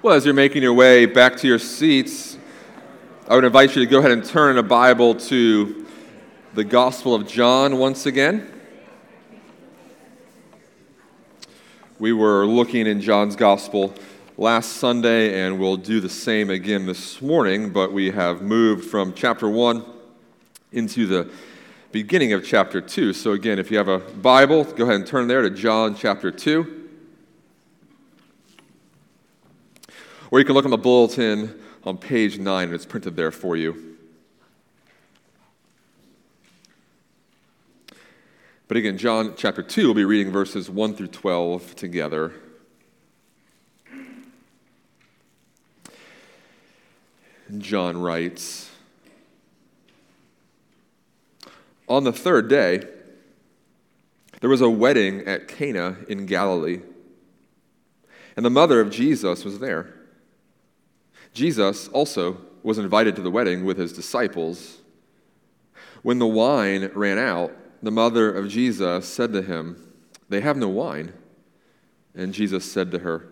Well, as you're making your way back to your seats, I would invite you to go ahead and turn in a Bible to the Gospel of John once again. We were looking in John's Gospel last Sunday, and we'll do the same again this morning, but we have moved from chapter 1 into the beginning of chapter 2. So again, if you have a Bible, go ahead and turn there to John chapter 2. Or you can look on the bulletin on page 9, and it's printed there for you. But again, John chapter 2, we'll be reading verses 1 through 12 together. John writes, "On the third day, there was a wedding at Cana in Galilee, and the mother of Jesus was there. Jesus also was invited to the wedding with his disciples. When the wine ran out, the mother of Jesus said to him, 'They have no wine.' And Jesus said to her,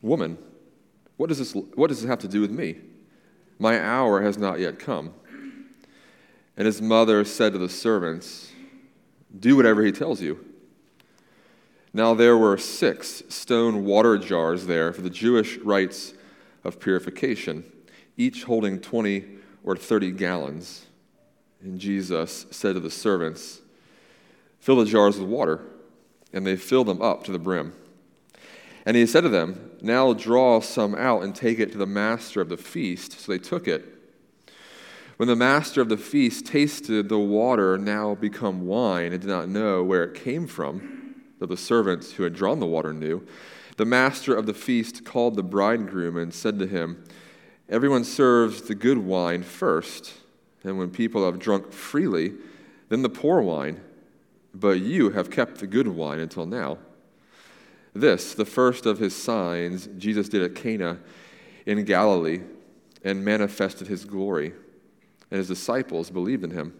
'Woman, what does this have to do with me? My hour has not yet come.' And his mother said to the servants, 'Do whatever he tells you.' Now there were 6 stone water jars there for the Jewish rites of purification, each holding 20 or 30 gallons. And Jesus said to the servants, 'Fill the jars with water.' And they filled them up to the brim. And he said to them, 'Now draw some out and take it to the master of the feast.' So they took it. When the master of the feast tasted the water now become wine and did not know where it came from, though the servants who had drawn the water knew, the master of the feast called the bridegroom and said to him, 'Everyone serves the good wine first, and when people have drunk freely, then the poor wine. But you have kept the good wine until now.' This, the first of his signs, Jesus did at Cana in Galilee and manifested his glory, and his disciples believed in him.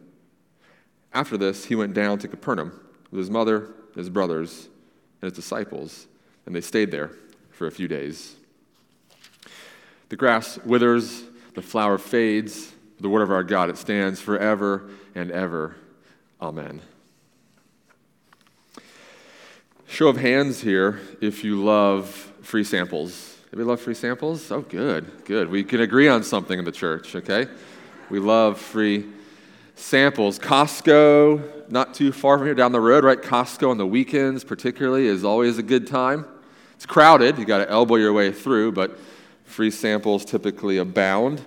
After this, he went down to Capernaum with his mother, his brothers, and his disciples, and they stayed there for a few days." The grass withers, the flower fades, but the word of our God, it stands forever and ever. Amen. Show of hands here if you love free samples. Anybody love free samples? Oh, good, good. We can agree on something in the church, okay? We love free samples. Costco, not too far from here, down the road, right? Costco on the weekends particularly is always a good time. It's crowded. You got to elbow your way through, but free samples typically abound.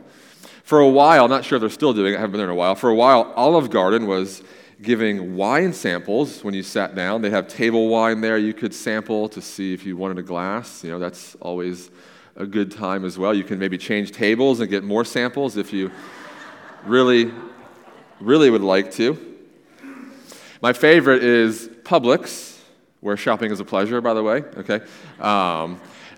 For a while, not sure if they're still doing it. I haven't been there in a while. For a while, Olive Garden was giving wine samples when you sat down. They have table wine there you could sample to see if you wanted a glass. You know, that's always a good time as well. You can maybe change tables and get more samples if you really would like to. My favorite is Publix, where shopping is a pleasure, by the way. Okay,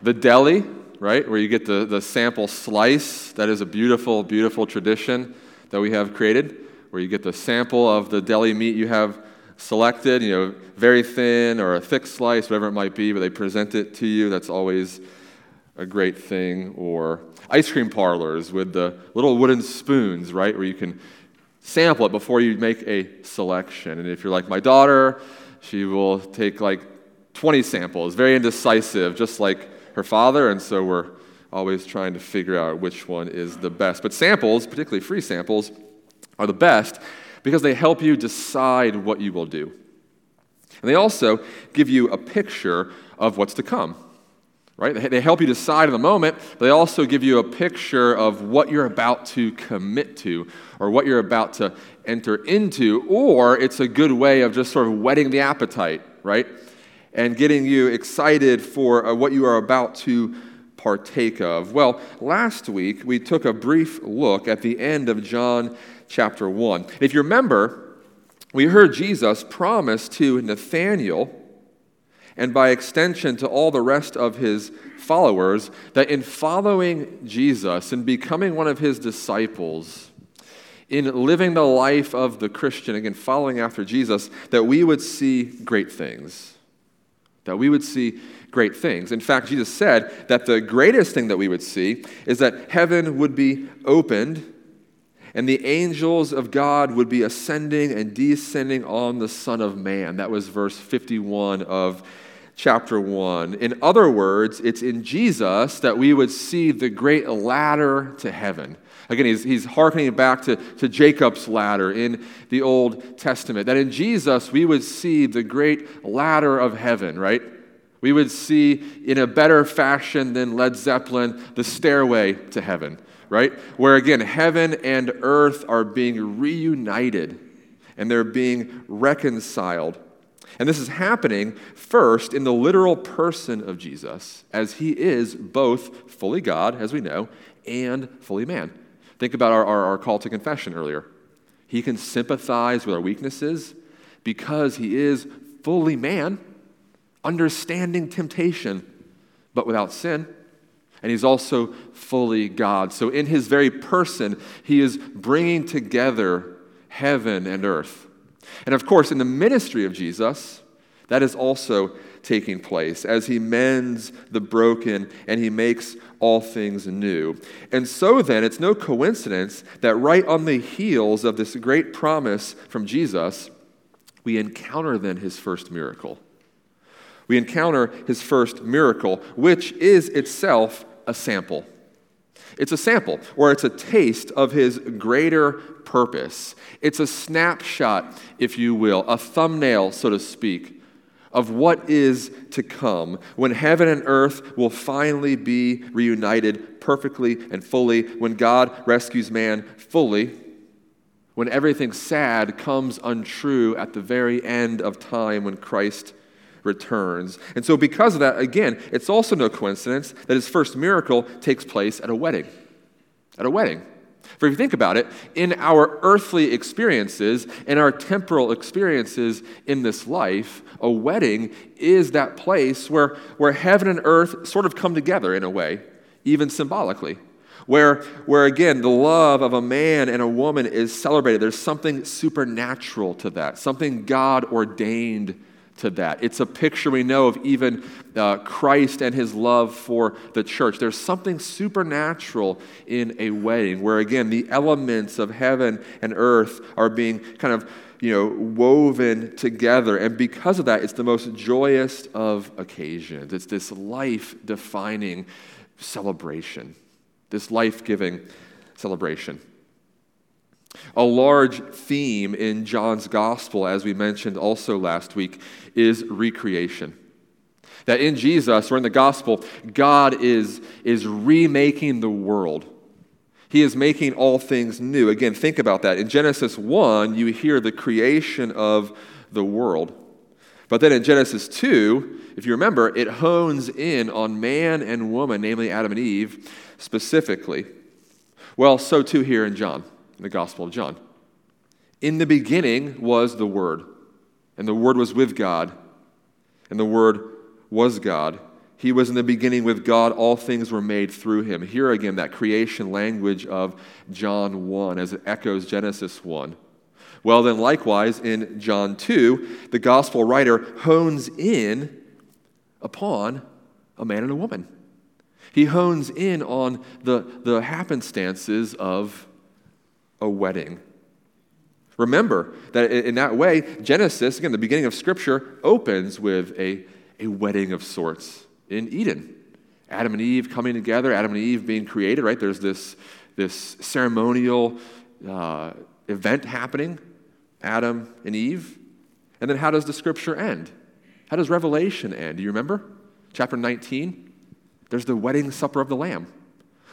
the deli, right, where you get the sample slice. That is a beautiful, beautiful tradition that we have created, where you get the sample of the deli meat you have selected, you know, very thin or a thick slice, whatever it might be, but they present it to you. That's always a great thing. Or ice cream parlors with the little wooden spoons, right, where you can sample it before you make a selection. And if you're like my daughter, she will take like 20 samples, very indecisive, just like her father, and so we're always trying to figure out which one is the best. But samples, particularly free samples, are the best because they help you decide what you will do. And they also give you a picture of what's to come, right? They help you decide in the moment, but they also give you a picture of what you're about to commit to or what you're about to enter into, or it's a good way of just sort of whetting the appetite, right? And getting you excited for what you are about to partake of. Well, last week we took a brief look at the end of John chapter 1. If you remember, we heard Jesus promise to Nathanael, and by extension to all the rest of his followers, that in following Jesus and becoming one of his disciples, in living the life of the Christian, again, following after Jesus, that we would see great things. that we would see great things. In fact, Jesus said that the greatest thing that we would see is that heaven would be opened and the angels of God would be ascending and descending on the Son of Man. That was verse 51 of chapter 1. In other words, it's in Jesus that we would see the great ladder to heaven. Again, he's hearkening back to Jacob's ladder in the Old Testament, that in Jesus we would see the great ladder of heaven, right? We would see in a better fashion than Led Zeppelin, the stairway to heaven, right? Where again, heaven and earth are being reunited and they're being reconciled. And this is happening first in the literal person of Jesus, as he is both fully God, as we know, and fully man. Think about our call to confession earlier. He can sympathize with our weaknesses because he is fully man, understanding temptation, but without sin. And he's also fully God. So in his very person, he is bringing together heaven and earth. And of course, in the ministry of Jesus, that is also taking place as he mends the broken and he makes all things new. And so then, it's no coincidence that right on the heels of this great promise from Jesus, we encounter then his first miracle. We encounter his first miracle, which is itself a sample. It's a sample, or it's a taste of his greater purpose. It's a snapshot, if you will, a thumbnail, so to speak, of what is to come when heaven and earth will finally be reunited perfectly and fully, when God rescues man fully, when everything sad comes untrue at the very end of time when Christ returns. And so because of that, again, it's also no coincidence that his first miracle takes place at a wedding. At a wedding. For if you think about it, in our earthly experiences, in our temporal experiences in this life, a wedding is that place where heaven and earth sort of come together in a way, even symbolically. Where again, the love of a man and a woman is celebrated. There's something supernatural to that, something God ordained to that. It's a picture we know of even Christ and his love for the church. There's something supernatural in a wedding where, again, the elements of heaven and earth are being kind of, woven together. And because of that, it's the most joyous of occasions. It's this life-defining celebration, this life-giving celebration. A large theme in John's gospel, as we mentioned also last week, is recreation. That in Jesus, or in the gospel, God is remaking the world. He is making all things new. Again, think about that. In Genesis 1, you hear the creation of the world. But then in Genesis 2, if you remember, it hones in on man and woman, namely Adam and Eve, specifically. Well, so too here in John. The Gospel of John. In the beginning was the Word, and the Word was with God, and the Word was God. He was in the beginning with God. All things were made through him. Here again, that creation language of John 1 as it echoes Genesis 1. Well, then likewise in John 2, the Gospel writer hones in upon a man and a woman. He hones in on the happenstances of a wedding. Remember that in that way, Genesis, again, the beginning of Scripture, opens with a wedding of sorts in Eden. Adam and Eve coming together, Adam and Eve being created, right? There's this ceremonial event happening, Adam and Eve. And then how does the Scripture end? How does Revelation end? Do you remember? Chapter 19, there's the wedding supper of the Lamb.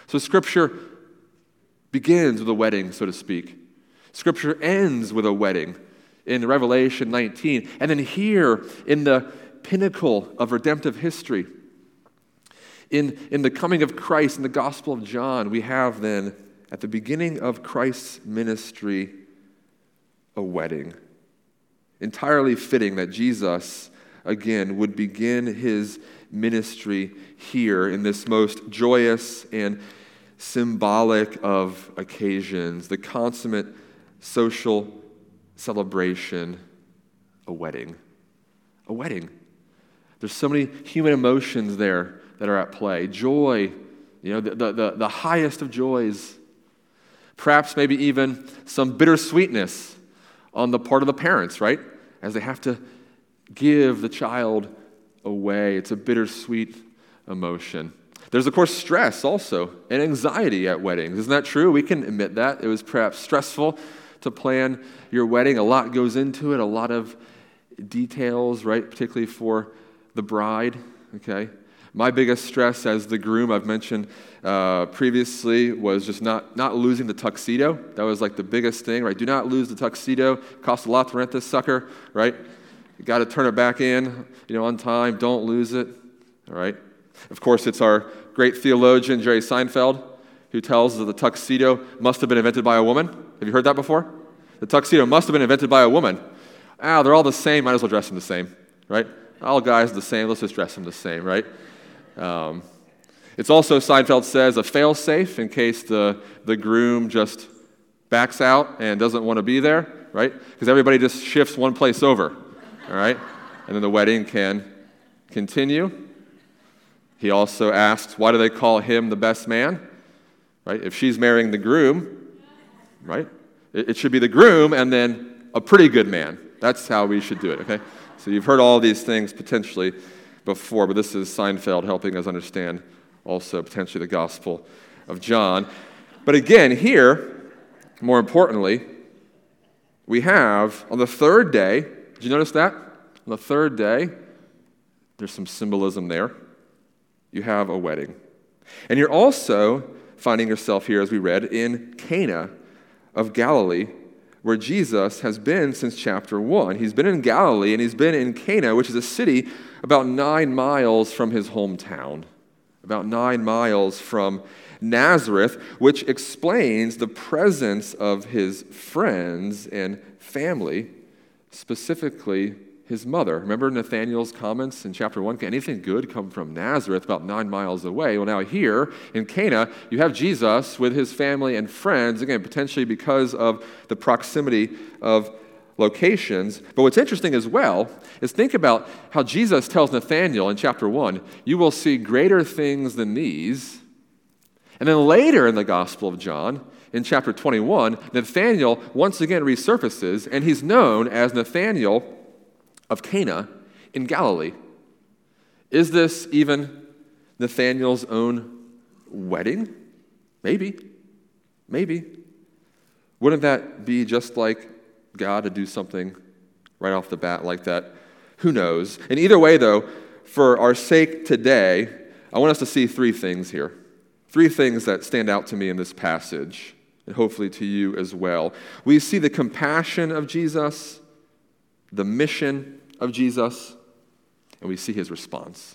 So Scripture begins with a wedding, so to speak. Scripture ends with a wedding in Revelation 19. And then here, in the pinnacle of redemptive history, in the coming of Christ, in the Gospel of John, we have then, at the beginning of Christ's ministry, a wedding. Entirely fitting that Jesus, again, would begin his ministry here in this most joyous and symbolic of occasions, the consummate social celebration, a wedding. A wedding. There's so many human emotions there that are at play. Joy, you know, the highest of joys. Perhaps maybe even some bittersweetness on the part of the parents, right? As they have to give the child away. It's a bittersweet emotion. There's, of course, stress also and anxiety at weddings. Isn't that true? We can admit that. It was perhaps stressful to plan your wedding. A lot goes into it, a lot of details, right? Particularly for the bride, okay? My biggest stress as the groom, I've mentioned previously, was just not losing the tuxedo. That was like the biggest thing, right? Do not lose the tuxedo. It costs a lot to rent this sucker, right? You got to turn it back in, you know, on time. Don't lose it, all right? Of course, it's our great theologian, Jerry Seinfeld, who tells that the tuxedo must have been invented by a woman. Have you heard that before? The tuxedo must have been invented by a woman. Ah, they're all the same. Might as well dress them the same, right? All guys the same. Let's just dress them the same, right? It's also, Seinfeld says, a fail-safe in case the groom just backs out and doesn't want to be there, right? Because everybody just shifts one place over, all right? And then the wedding can continue. He also asks, why do they call him the best man, right? If she's marrying the groom, right, it should be the groom and then a pretty good man. That's how we should do it, okay? So you've heard all these things potentially before, but this is Seinfeld helping us understand also potentially the Gospel of John. But again, here, more importantly, we have on the third day, did you notice that? On the third day, there's some symbolism there. You have a wedding. And you're also finding yourself here, as we read, in Cana of Galilee, where Jesus has been since chapter 1. He's been in Galilee, and he's been in Cana, which is a city about 9 miles from his hometown, about 9 miles from Nazareth, which explains the presence of his friends and family, specifically his mother. Remember Nathanael's comments in chapter 1? Can anything good come from Nazareth, about 9 miles away? Well, now here in Cana, you have Jesus with his family and friends, again, potentially because of the proximity of locations. But what's interesting as well is think about how Jesus tells Nathanael in chapter 1, you will see greater things than these. And then later in the Gospel of John, in chapter 21, Nathanael once again resurfaces, and he's known as Nathanael of Cana in Galilee. Is this even Nathanael's own wedding? Maybe. Wouldn't that be just like God to do something right off the bat like that? Who knows? And either way, though, for our sake today, I want us to see three things here. Three things that stand out to me in this passage, and hopefully to you as well. We see the compassion of Jesus, the mission of Jesus, and we see his response,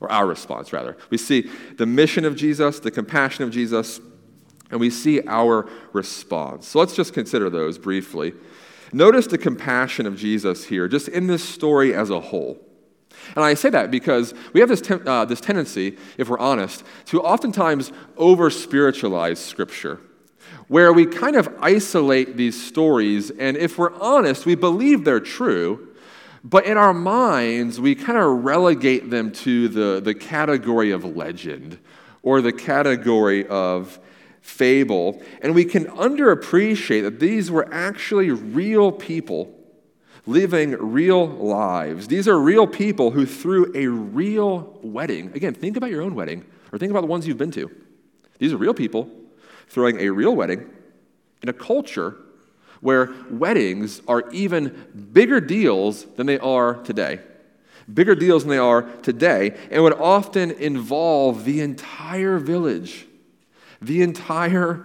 or our response, rather. We see the mission of Jesus, the compassion of Jesus, and we see our response. So let's just consider those briefly. Notice the compassion of Jesus here, just in this story as a whole. And I say that because we have this tendency, if we're honest, to oftentimes over-spiritualize Scripture, where we kind of isolate these stories, and if we're honest, we believe they're true, but in our minds, we kind of relegate them to the category of legend or the category of fable, and we can underappreciate that these were actually real people living real lives. These are real people who threw a real wedding. Again, think about your own wedding, or think about the ones you've been to. These are real people throwing a real wedding in a culture where weddings are even bigger deals than they are today. Bigger deals than they are today, and would often involve the entire village, the entire,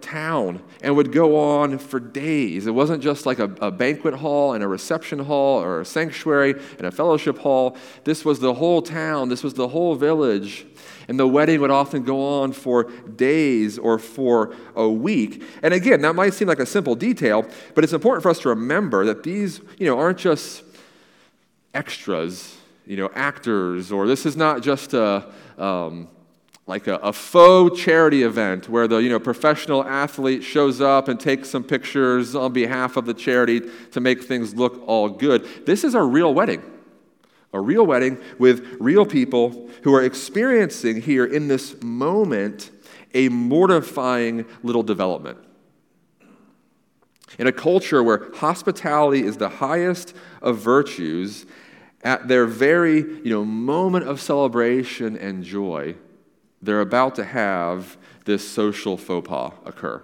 town, and would go on for days. It wasn't just like a banquet hall and a reception hall or a sanctuary and a fellowship hall. This was the whole town. This was the whole village. And the wedding would often go on for days or for a week. And again, that might seem like a simple detail, but it's important for us to remember that these, aren't just extras, actors, or this is not just a faux charity event where the professional athlete shows up and takes some pictures on behalf of the charity to make things look all good. This is a real wedding, A real wedding with real people who are experiencing here in this moment a mortifying little development. In a culture where hospitality is the highest of virtues, at their very, moment of celebration and joy, they're about to have this social faux pas occur.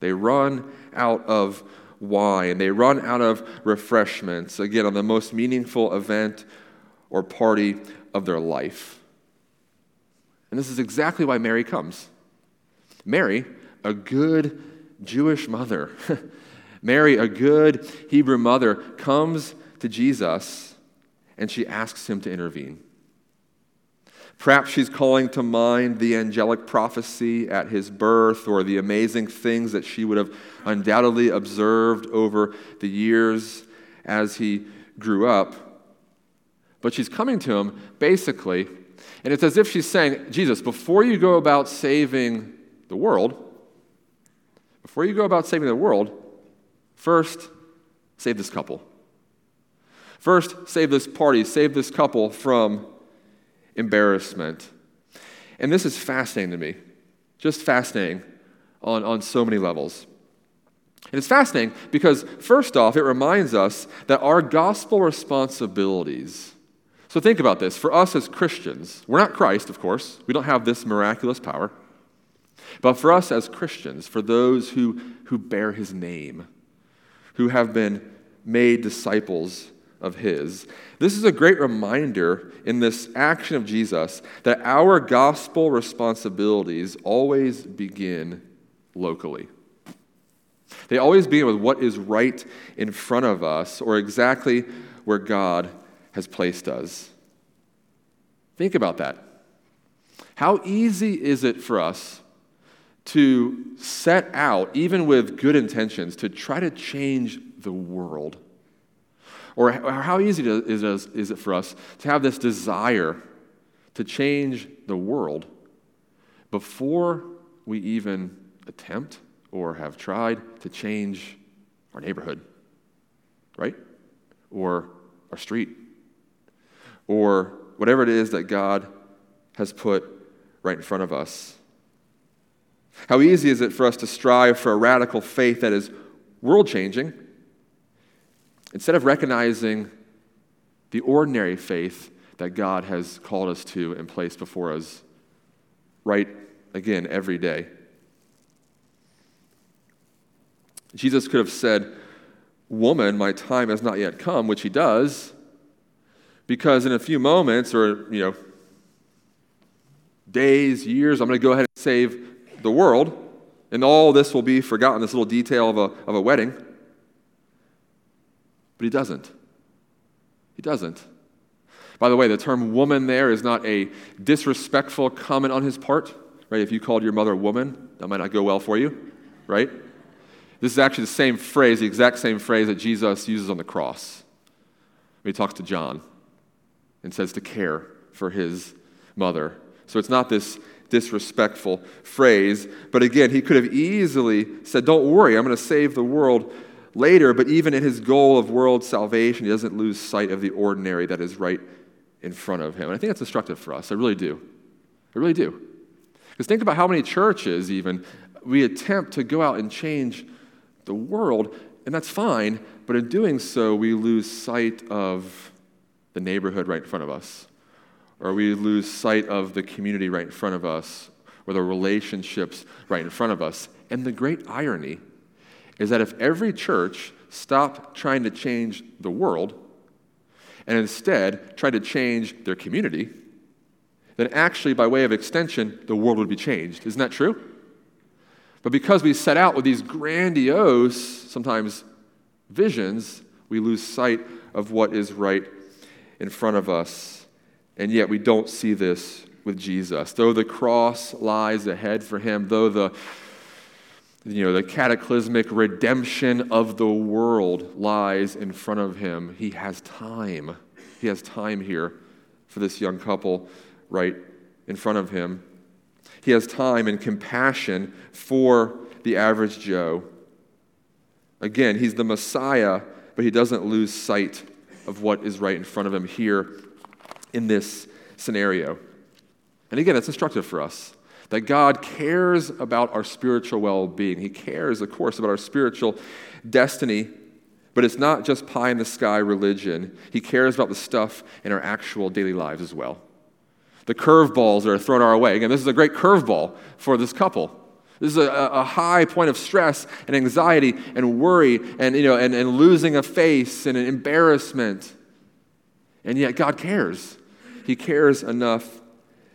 They run out of wine. They run out of refreshments, again, on the most meaningful event or party of their life. And this is exactly why Mary comes. Mary, a good Jewish mother, Mary, a good Hebrew mother, comes to Jesus and she asks him to intervene. Perhaps she's calling to mind the angelic prophecy at his birth or the amazing things that she would have undoubtedly observed over the years as he grew up. But she's coming to him, basically, and it's as if she's saying, Jesus, before you go about saving the world, first, save this couple. First, save this party, save this couple from embarrassment. And this is fascinating to me, just fascinating on so many levels. And it's fascinating because, first off, it reminds us that our gospel responsibilities, so think about this, for us as Christians, we're not Christ, of course, we don't have this miraculous power, but for us as Christians, for those who bear his name, who have been made disciples of his. This is a great reminder in this action of Jesus that our gospel responsibilities always begin locally. They always begin with what is right in front of us or exactly where God has placed us. Think about that. How easy is it for us to set out, even with good intentions, to try to change the world? Or how easy is it for us to have this desire to change the world before we even attempt or have tried to change our neighborhood, right? Or our street, or whatever it is that God has put right in front of us. How easy is it for us to strive for a radical faith that is world-changing instead of recognizing the ordinary faith that God has called us to and placed before us right, again, every day. Jesus could have said, "Woman, my time has not yet come," which he does, because in a few moments or, days, years, I'm going to go ahead and save the world, and all this will be forgotten, this little detail of a wedding. But he doesn't. He doesn't. By the way, the term woman there is not a disrespectful comment on his part, right? If you called your mother a woman, that might not go well for you, right? This is actually the same phrase, the exact same phrase that Jesus uses on the cross when he talks to John and says to care for his mother. So it's not this disrespectful phrase, but again, he could have easily said, "Don't worry, I'm going to save the world later," but even in his goal of world salvation, he doesn't lose sight of the ordinary that is right in front of him. And I think that's instructive for us. I really do. Because think about how many churches even we attempt to go out and change the world, and that's fine, but in doing so, we lose sight of the neighborhood right in front of us, or we lose sight of the community right in front of us, or the relationships right in front of us. And the great irony is that if every church stopped trying to change the world and instead tried to change their community, then actually, by way of extension, the world would be changed. Isn't that true? But because we set out with these grandiose, sometimes, visions, we lose sight of what is right in front of us. And yet we don't see this with Jesus. Though the cross lies ahead for him, though the cataclysmic redemption of the world lies in front of him, he has time. He has time here for this young couple right in front of him. He has time and compassion for the average Joe. Again, he's the Messiah, but he doesn't lose sight of what is right in front of him here in this scenario. And again, it's instructive for us that God cares about our spiritual well-being. He cares, of course, about our spiritual destiny, but it's not just pie-in-the-sky religion. He cares about the stuff in our actual daily lives as well. The curveballs that are thrown our way. Again, this is a great curveball for this couple. This is a high point of stress and anxiety and worry and, and losing a face and an embarrassment. And yet God cares. He cares enough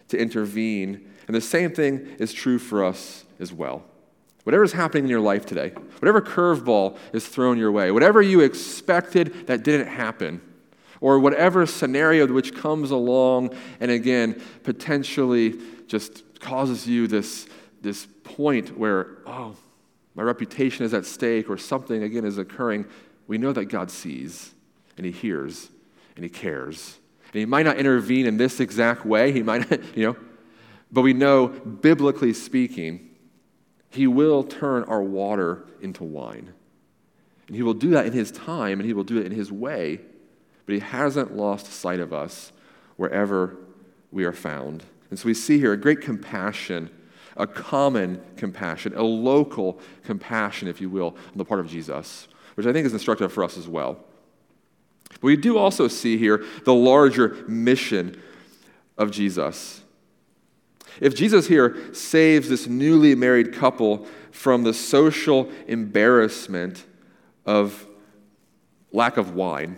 to intervene. And the same thing is true for us as well. Whatever is happening in your life today, whatever curveball is thrown your way, whatever you expected that didn't happen, or whatever scenario which comes along and again potentially just causes you this point where, oh, my reputation is at stake or something again is occurring, we know that God sees and he hears and he cares. And he might not intervene in this exact way, he might not, but we know, biblically speaking, he will turn our water into wine. And he will do that in his time and he will do it in his way, but he hasn't lost sight of us wherever we are found. And so we see here a great compassion, a common compassion, a local compassion, if you will, on the part of Jesus, which I think is instructive for us as well. But we do also see here the larger mission of Jesus. If Jesus here saves this newly married couple from the social embarrassment of lack of wine,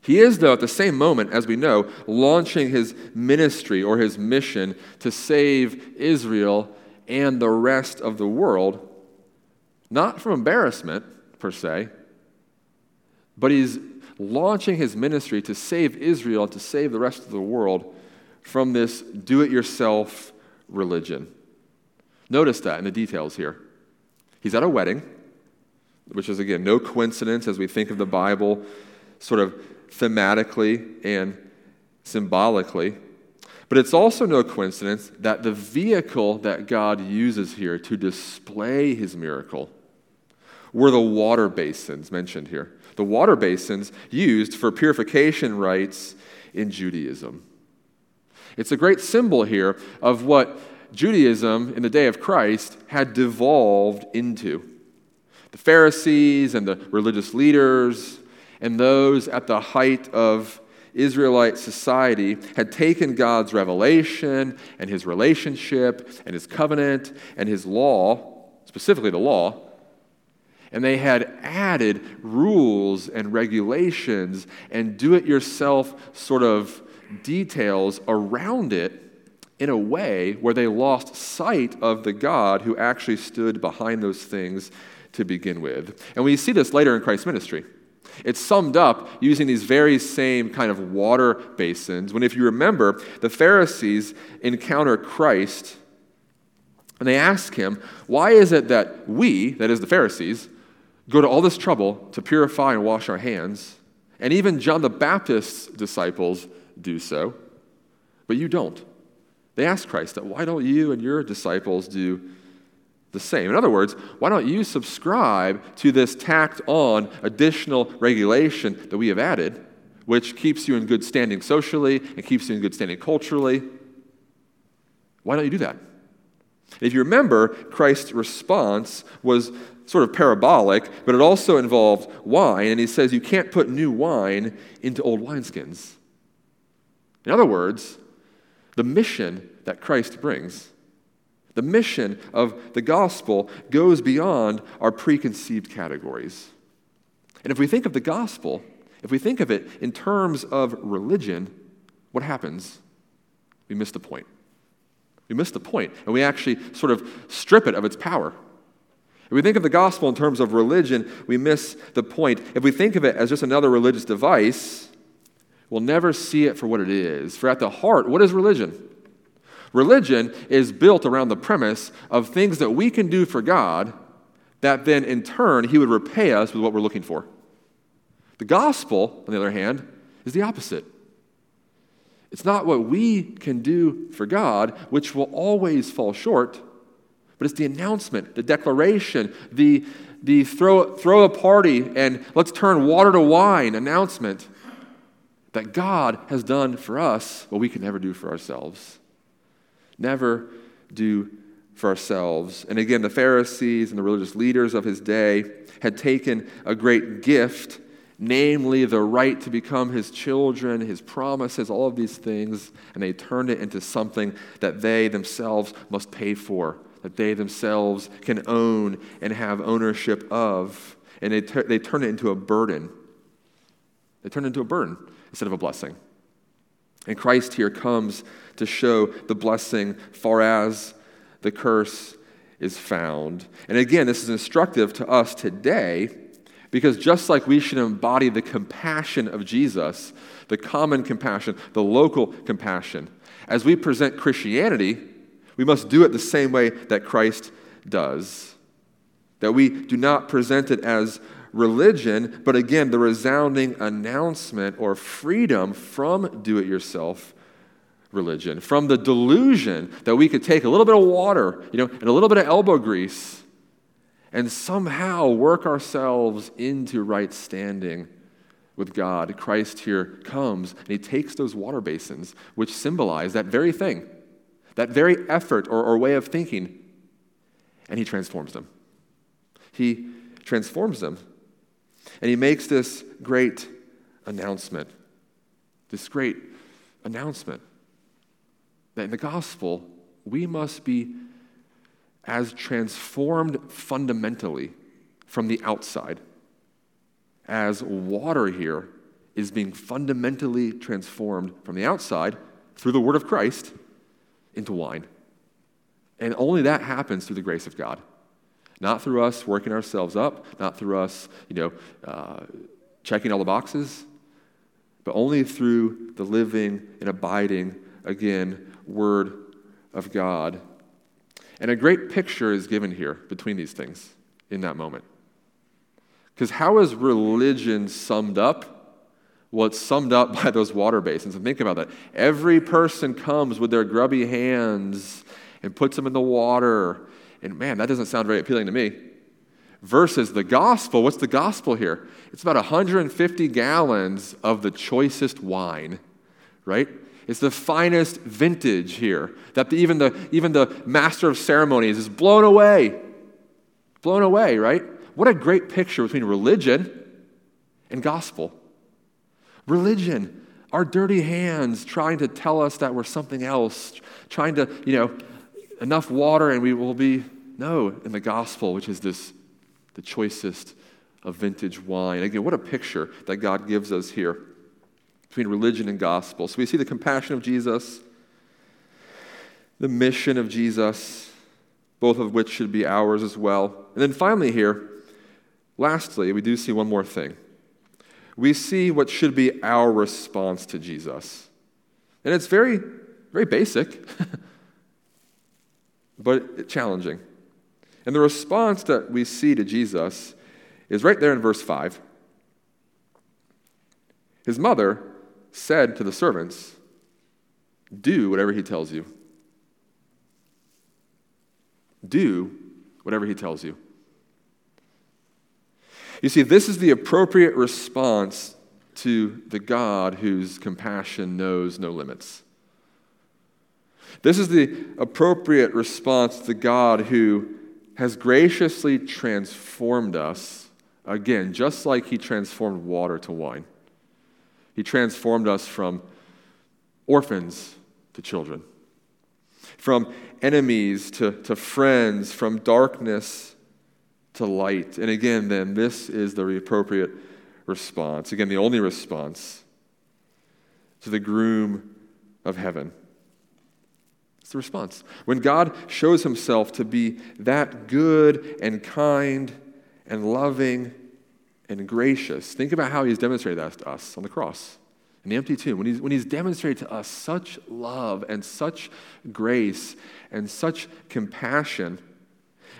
he is, though, at the same moment, as we know, launching his ministry or his mission to save Israel and the rest of the world, not from embarrassment, per se, but he's launching his ministry to save Israel, to save the rest of the world from this do-it-yourself religion. Notice that in the details here. He's at a wedding, which is, again, no coincidence as we think of the Bible, sort of thematically and symbolically. But it's also no coincidence that the vehicle that God uses here to display his miracle were the water basins mentioned here. The water basins used for purification rites in Judaism. It's a great symbol here of what Judaism in the day of Christ had devolved into. The Pharisees and the religious leaders and those at the height of Israelite society had taken God's revelation and his relationship and his covenant and his law, specifically the law, and they had added rules and regulations and do-it-yourself sort of details around it in a way where they lost sight of the God who actually stood behind those things to begin with. And we see this later in Christ's ministry. It's summed up using these very same kind of water basins when, if you remember, the Pharisees encounter Christ and they ask him, why is it that we, that is the Pharisees, go to all this trouble to purify and wash our hands, and even John the Baptist's disciples do so, but you don't? They ask Christ that, why don't you and your disciples do the same? In other words, why don't you subscribe to this tacked-on additional regulation that we have added, which keeps you in good standing socially and keeps you in good standing culturally? Why don't you do that? If you remember, Christ's response was sort of parabolic, but it also involved wine, and he says you can't put new wine into old wineskins. In other words, the mission that Christ brings, the mission of the gospel, goes beyond our preconceived categories. And if we think of the gospel, if we think of it in terms of religion, what happens? We miss the point. We miss the point, and we actually sort of strip it of its power. If we think of the gospel in terms of religion, we miss the point. If we think of it as just another religious device, we'll never see it for what it is. For at the heart, what is religion? Religion is built around the premise of things that we can do for God that then, in turn, he would repay us with what we're looking for. The gospel, on the other hand, is the opposite. It's not what we can do for God, which will always fall short, But it's the announcement, the declaration, the throw a party and let's turn water to wine announcement that God has done for us what we can never do for ourselves. Never do for ourselves. And again, the Pharisees and the religious leaders of his day had taken a great gift, namely the right to become his children, his promises, all of these things, and they turned it into something that they themselves must pay for, that they themselves can own and have ownership of. And they turn it into a burden. They turn it into a burden instead of a blessing. And Christ here comes to show the blessing far as the curse is found. And again, this is instructive to us today, because just like we should embody the compassion of Jesus, the common compassion, the local compassion, as we present Christianity, we must do it the same way that Christ does. That we do not present it as religion, but again, the resounding announcement or freedom from do-it-yourself religion, from the delusion that we could take a little bit of water, and a little bit of elbow grease, and somehow work ourselves into right standing with God. Christ here comes, and he takes those water basins, which symbolize that very thing, that very effort or way of thinking, and he transforms them. He transforms them. And he makes this great announcement, that in the gospel, we must be as transformed fundamentally from the outside as water here is being fundamentally transformed from the outside through the word of Christ into wine. And only that happens through the grace of God. Not through us working ourselves up, not through us, checking all the boxes, but only through the living and abiding, again, word of God. And a great picture is given here between these things in that moment. Because how is religion summed up? Well, it's summed up by those water basins. And think about that. Every person comes with their grubby hands and puts them in the water. And man, that doesn't sound very appealing to me. Versus the gospel. What's the gospel here? It's about 150 gallons of the choicest wine, right? It's the finest vintage here that even the master of ceremonies is blown away. Blown away, right? What a great picture between religion and gospel. Religion, our dirty hands trying to tell us that we're something else, trying to, enough water and we will be, no, in the gospel, which is the choicest of vintage wine. Again, what a picture that God gives us here between religion and gospel. So we see the compassion of Jesus, the mission of Jesus, both of which should be ours as well. And then finally here, lastly, we do see one more thing. We see what should be our response to Jesus. And it's very, very basic, but challenging. And the response that we see to Jesus is right there in verse 5. His mother said to the servants, "Do whatever he tells you." Do whatever he tells you. You see, this is the appropriate response to the God whose compassion knows no limits. This is the appropriate response to the God who has graciously transformed us, again, just like he transformed water to wine. He transformed us from orphans to children, from enemies to friends, from darkness to light. And again, then, this is the appropriate response. Again, the only response to the groom of heaven. It's the response. When God shows himself to be that good and kind and loving and gracious. Think about how he's demonstrated that to us on the cross, in the empty tomb. When he's demonstrated to us such love and such grace and such compassion,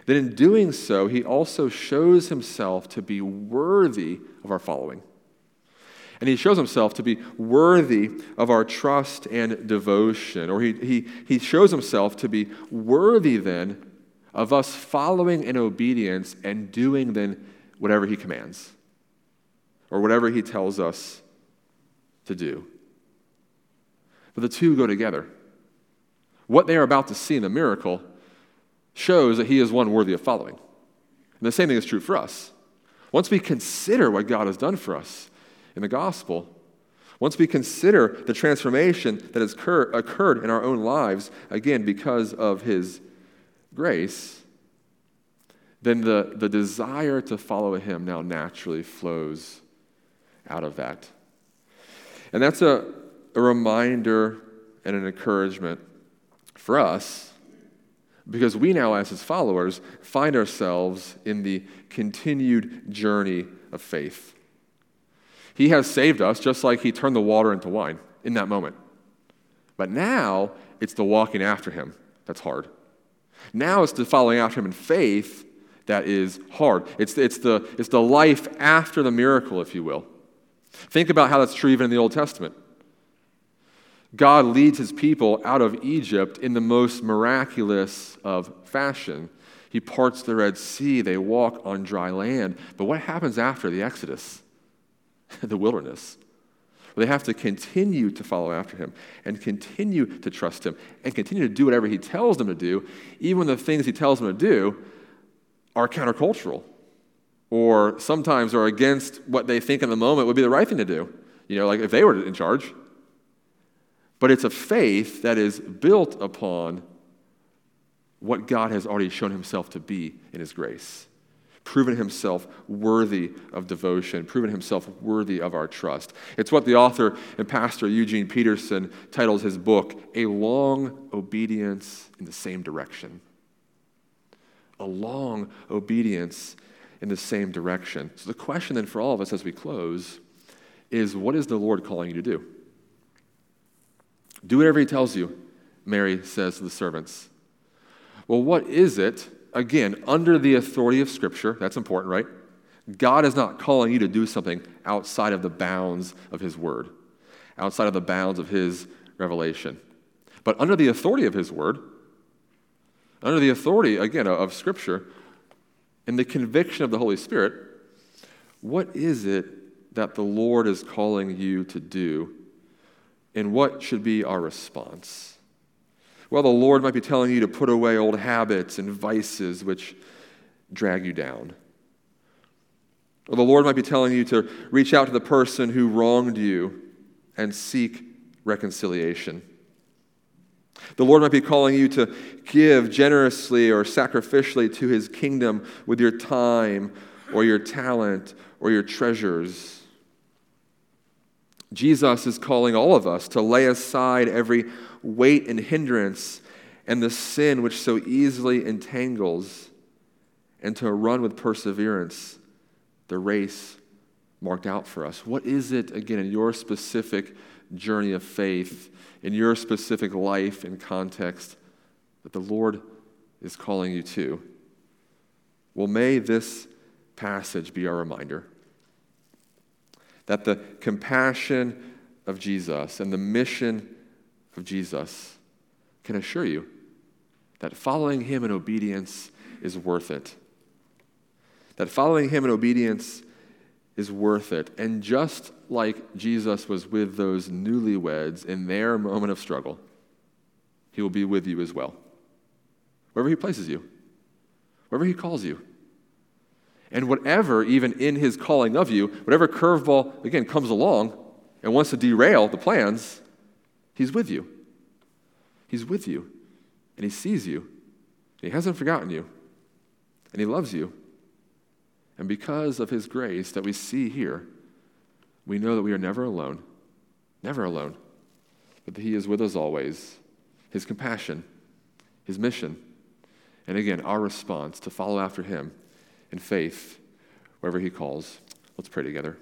that in doing so, he also shows himself to be worthy of our following. And he shows himself to be worthy of our trust and devotion. Or he shows himself to be worthy then of us following in obedience and doing then whatever he commands or whatever he tells us to do. But the two go together. What they are about to see in the miracle shows that he is one worthy of following. And the same thing is true for us. Once we consider what God has done for us in the gospel, once we consider the transformation that has occurred in our own lives, again, because of his grace, then the desire to follow him now naturally flows out of that. And that's a reminder and an encouragement for us, because we now, as his followers, find ourselves in the continued journey of faith. He has saved us just like he turned the water into wine in that moment. But now it's the walking after him that's hard. Now it's the following after him in faith that is hard. It's the life after the miracle, if you will. Think about how that's true even in the Old Testament. God leads his people out of Egypt in the most miraculous of fashion. He parts the Red Sea. They walk on dry land. But what happens after the Exodus? The wilderness. They have to continue to follow after him and continue to trust him and continue to do whatever he tells them to do, even when the things he tells them to do are countercultural or sometimes are against what they think in the moment would be the right thing to do, like if they were in charge. But it's a faith that is built upon what God has already shown himself to be in his grace, proven himself worthy of devotion, proven himself worthy of our trust. It's what the author and pastor Eugene Peterson titles his book, A Long Obedience in the Same Direction. A long obedience in the same direction. So the question then for all of us as we close is, what is the Lord calling you to do? Do whatever he tells you, Mary says to the servants. Well, what is it? Again, under the authority of Scripture, that's important, right? God is not calling you to do something outside of the bounds of his word, outside of the bounds of his revelation. But under the authority of his word, under the authority, again, of Scripture, and the conviction of the Holy Spirit, what is it that the Lord is calling you to do? And what should be our response? Well, the Lord might be telling you to put away old habits and vices which drag you down. Or the Lord might be telling you to reach out to the person who wronged you and seek reconciliation. The Lord might be calling you to give generously or sacrificially to his kingdom with your time or your talent or your treasures. Jesus is calling all of us to lay aside every weight and hindrance and the sin which so easily entangles and to run with perseverance the race marked out for us. What is it, again, in your specific journey of faith, in your specific life and context that the Lord is calling you to? Well, may this passage be our reminder that the compassion of Jesus and the mission of Jesus can assure you that following him in obedience is worth it. That following him in obedience is worth it. And just like Jesus was with those newlyweds in their moment of struggle, he will be with you as well. Wherever he places you, wherever he calls you, and whatever, even in his calling of you, whatever curveball, again, comes along and wants to derail the plans, he's with you. He's with you, and he sees you, and he hasn't forgotten you, and he loves you. And because of his grace that we see here, we know that we are never alone, but that he is with us always. His compassion, his mission, and again, our response to follow after him in faith, wherever he calls. Let's pray together.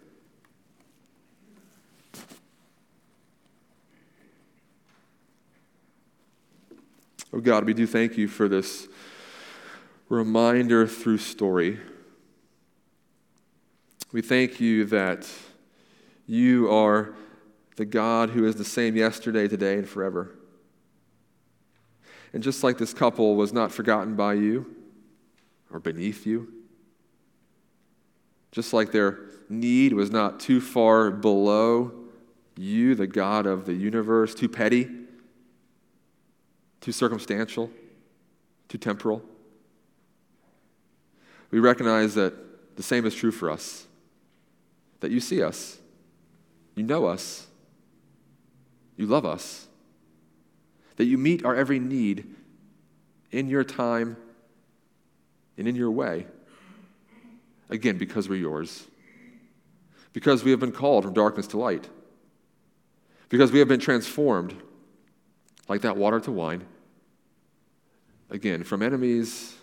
Oh God, we do thank you for this reminder through story. We thank you that you are the God who is the same yesterday, today, and forever. And just like this couple was not forgotten by you, or beneath you. Just like their need was not too far below you, the God of the universe, too petty, too circumstantial, too temporal. We recognize that the same is true for us, that you see us, you know us, you love us, that you meet our every need in your time and in your way. Again, because we're yours. Because we have been called from darkness to light. Because we have been transformed, like that water to wine. Again, from enemies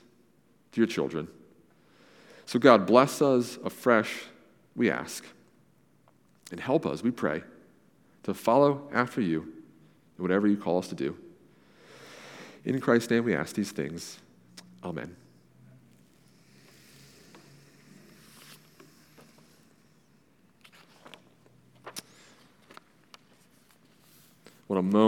to your children. So God, bless us afresh, we ask. And help us, we pray, to follow after you in whatever you call us to do. In Christ's name we ask these things. Amen. What a moment.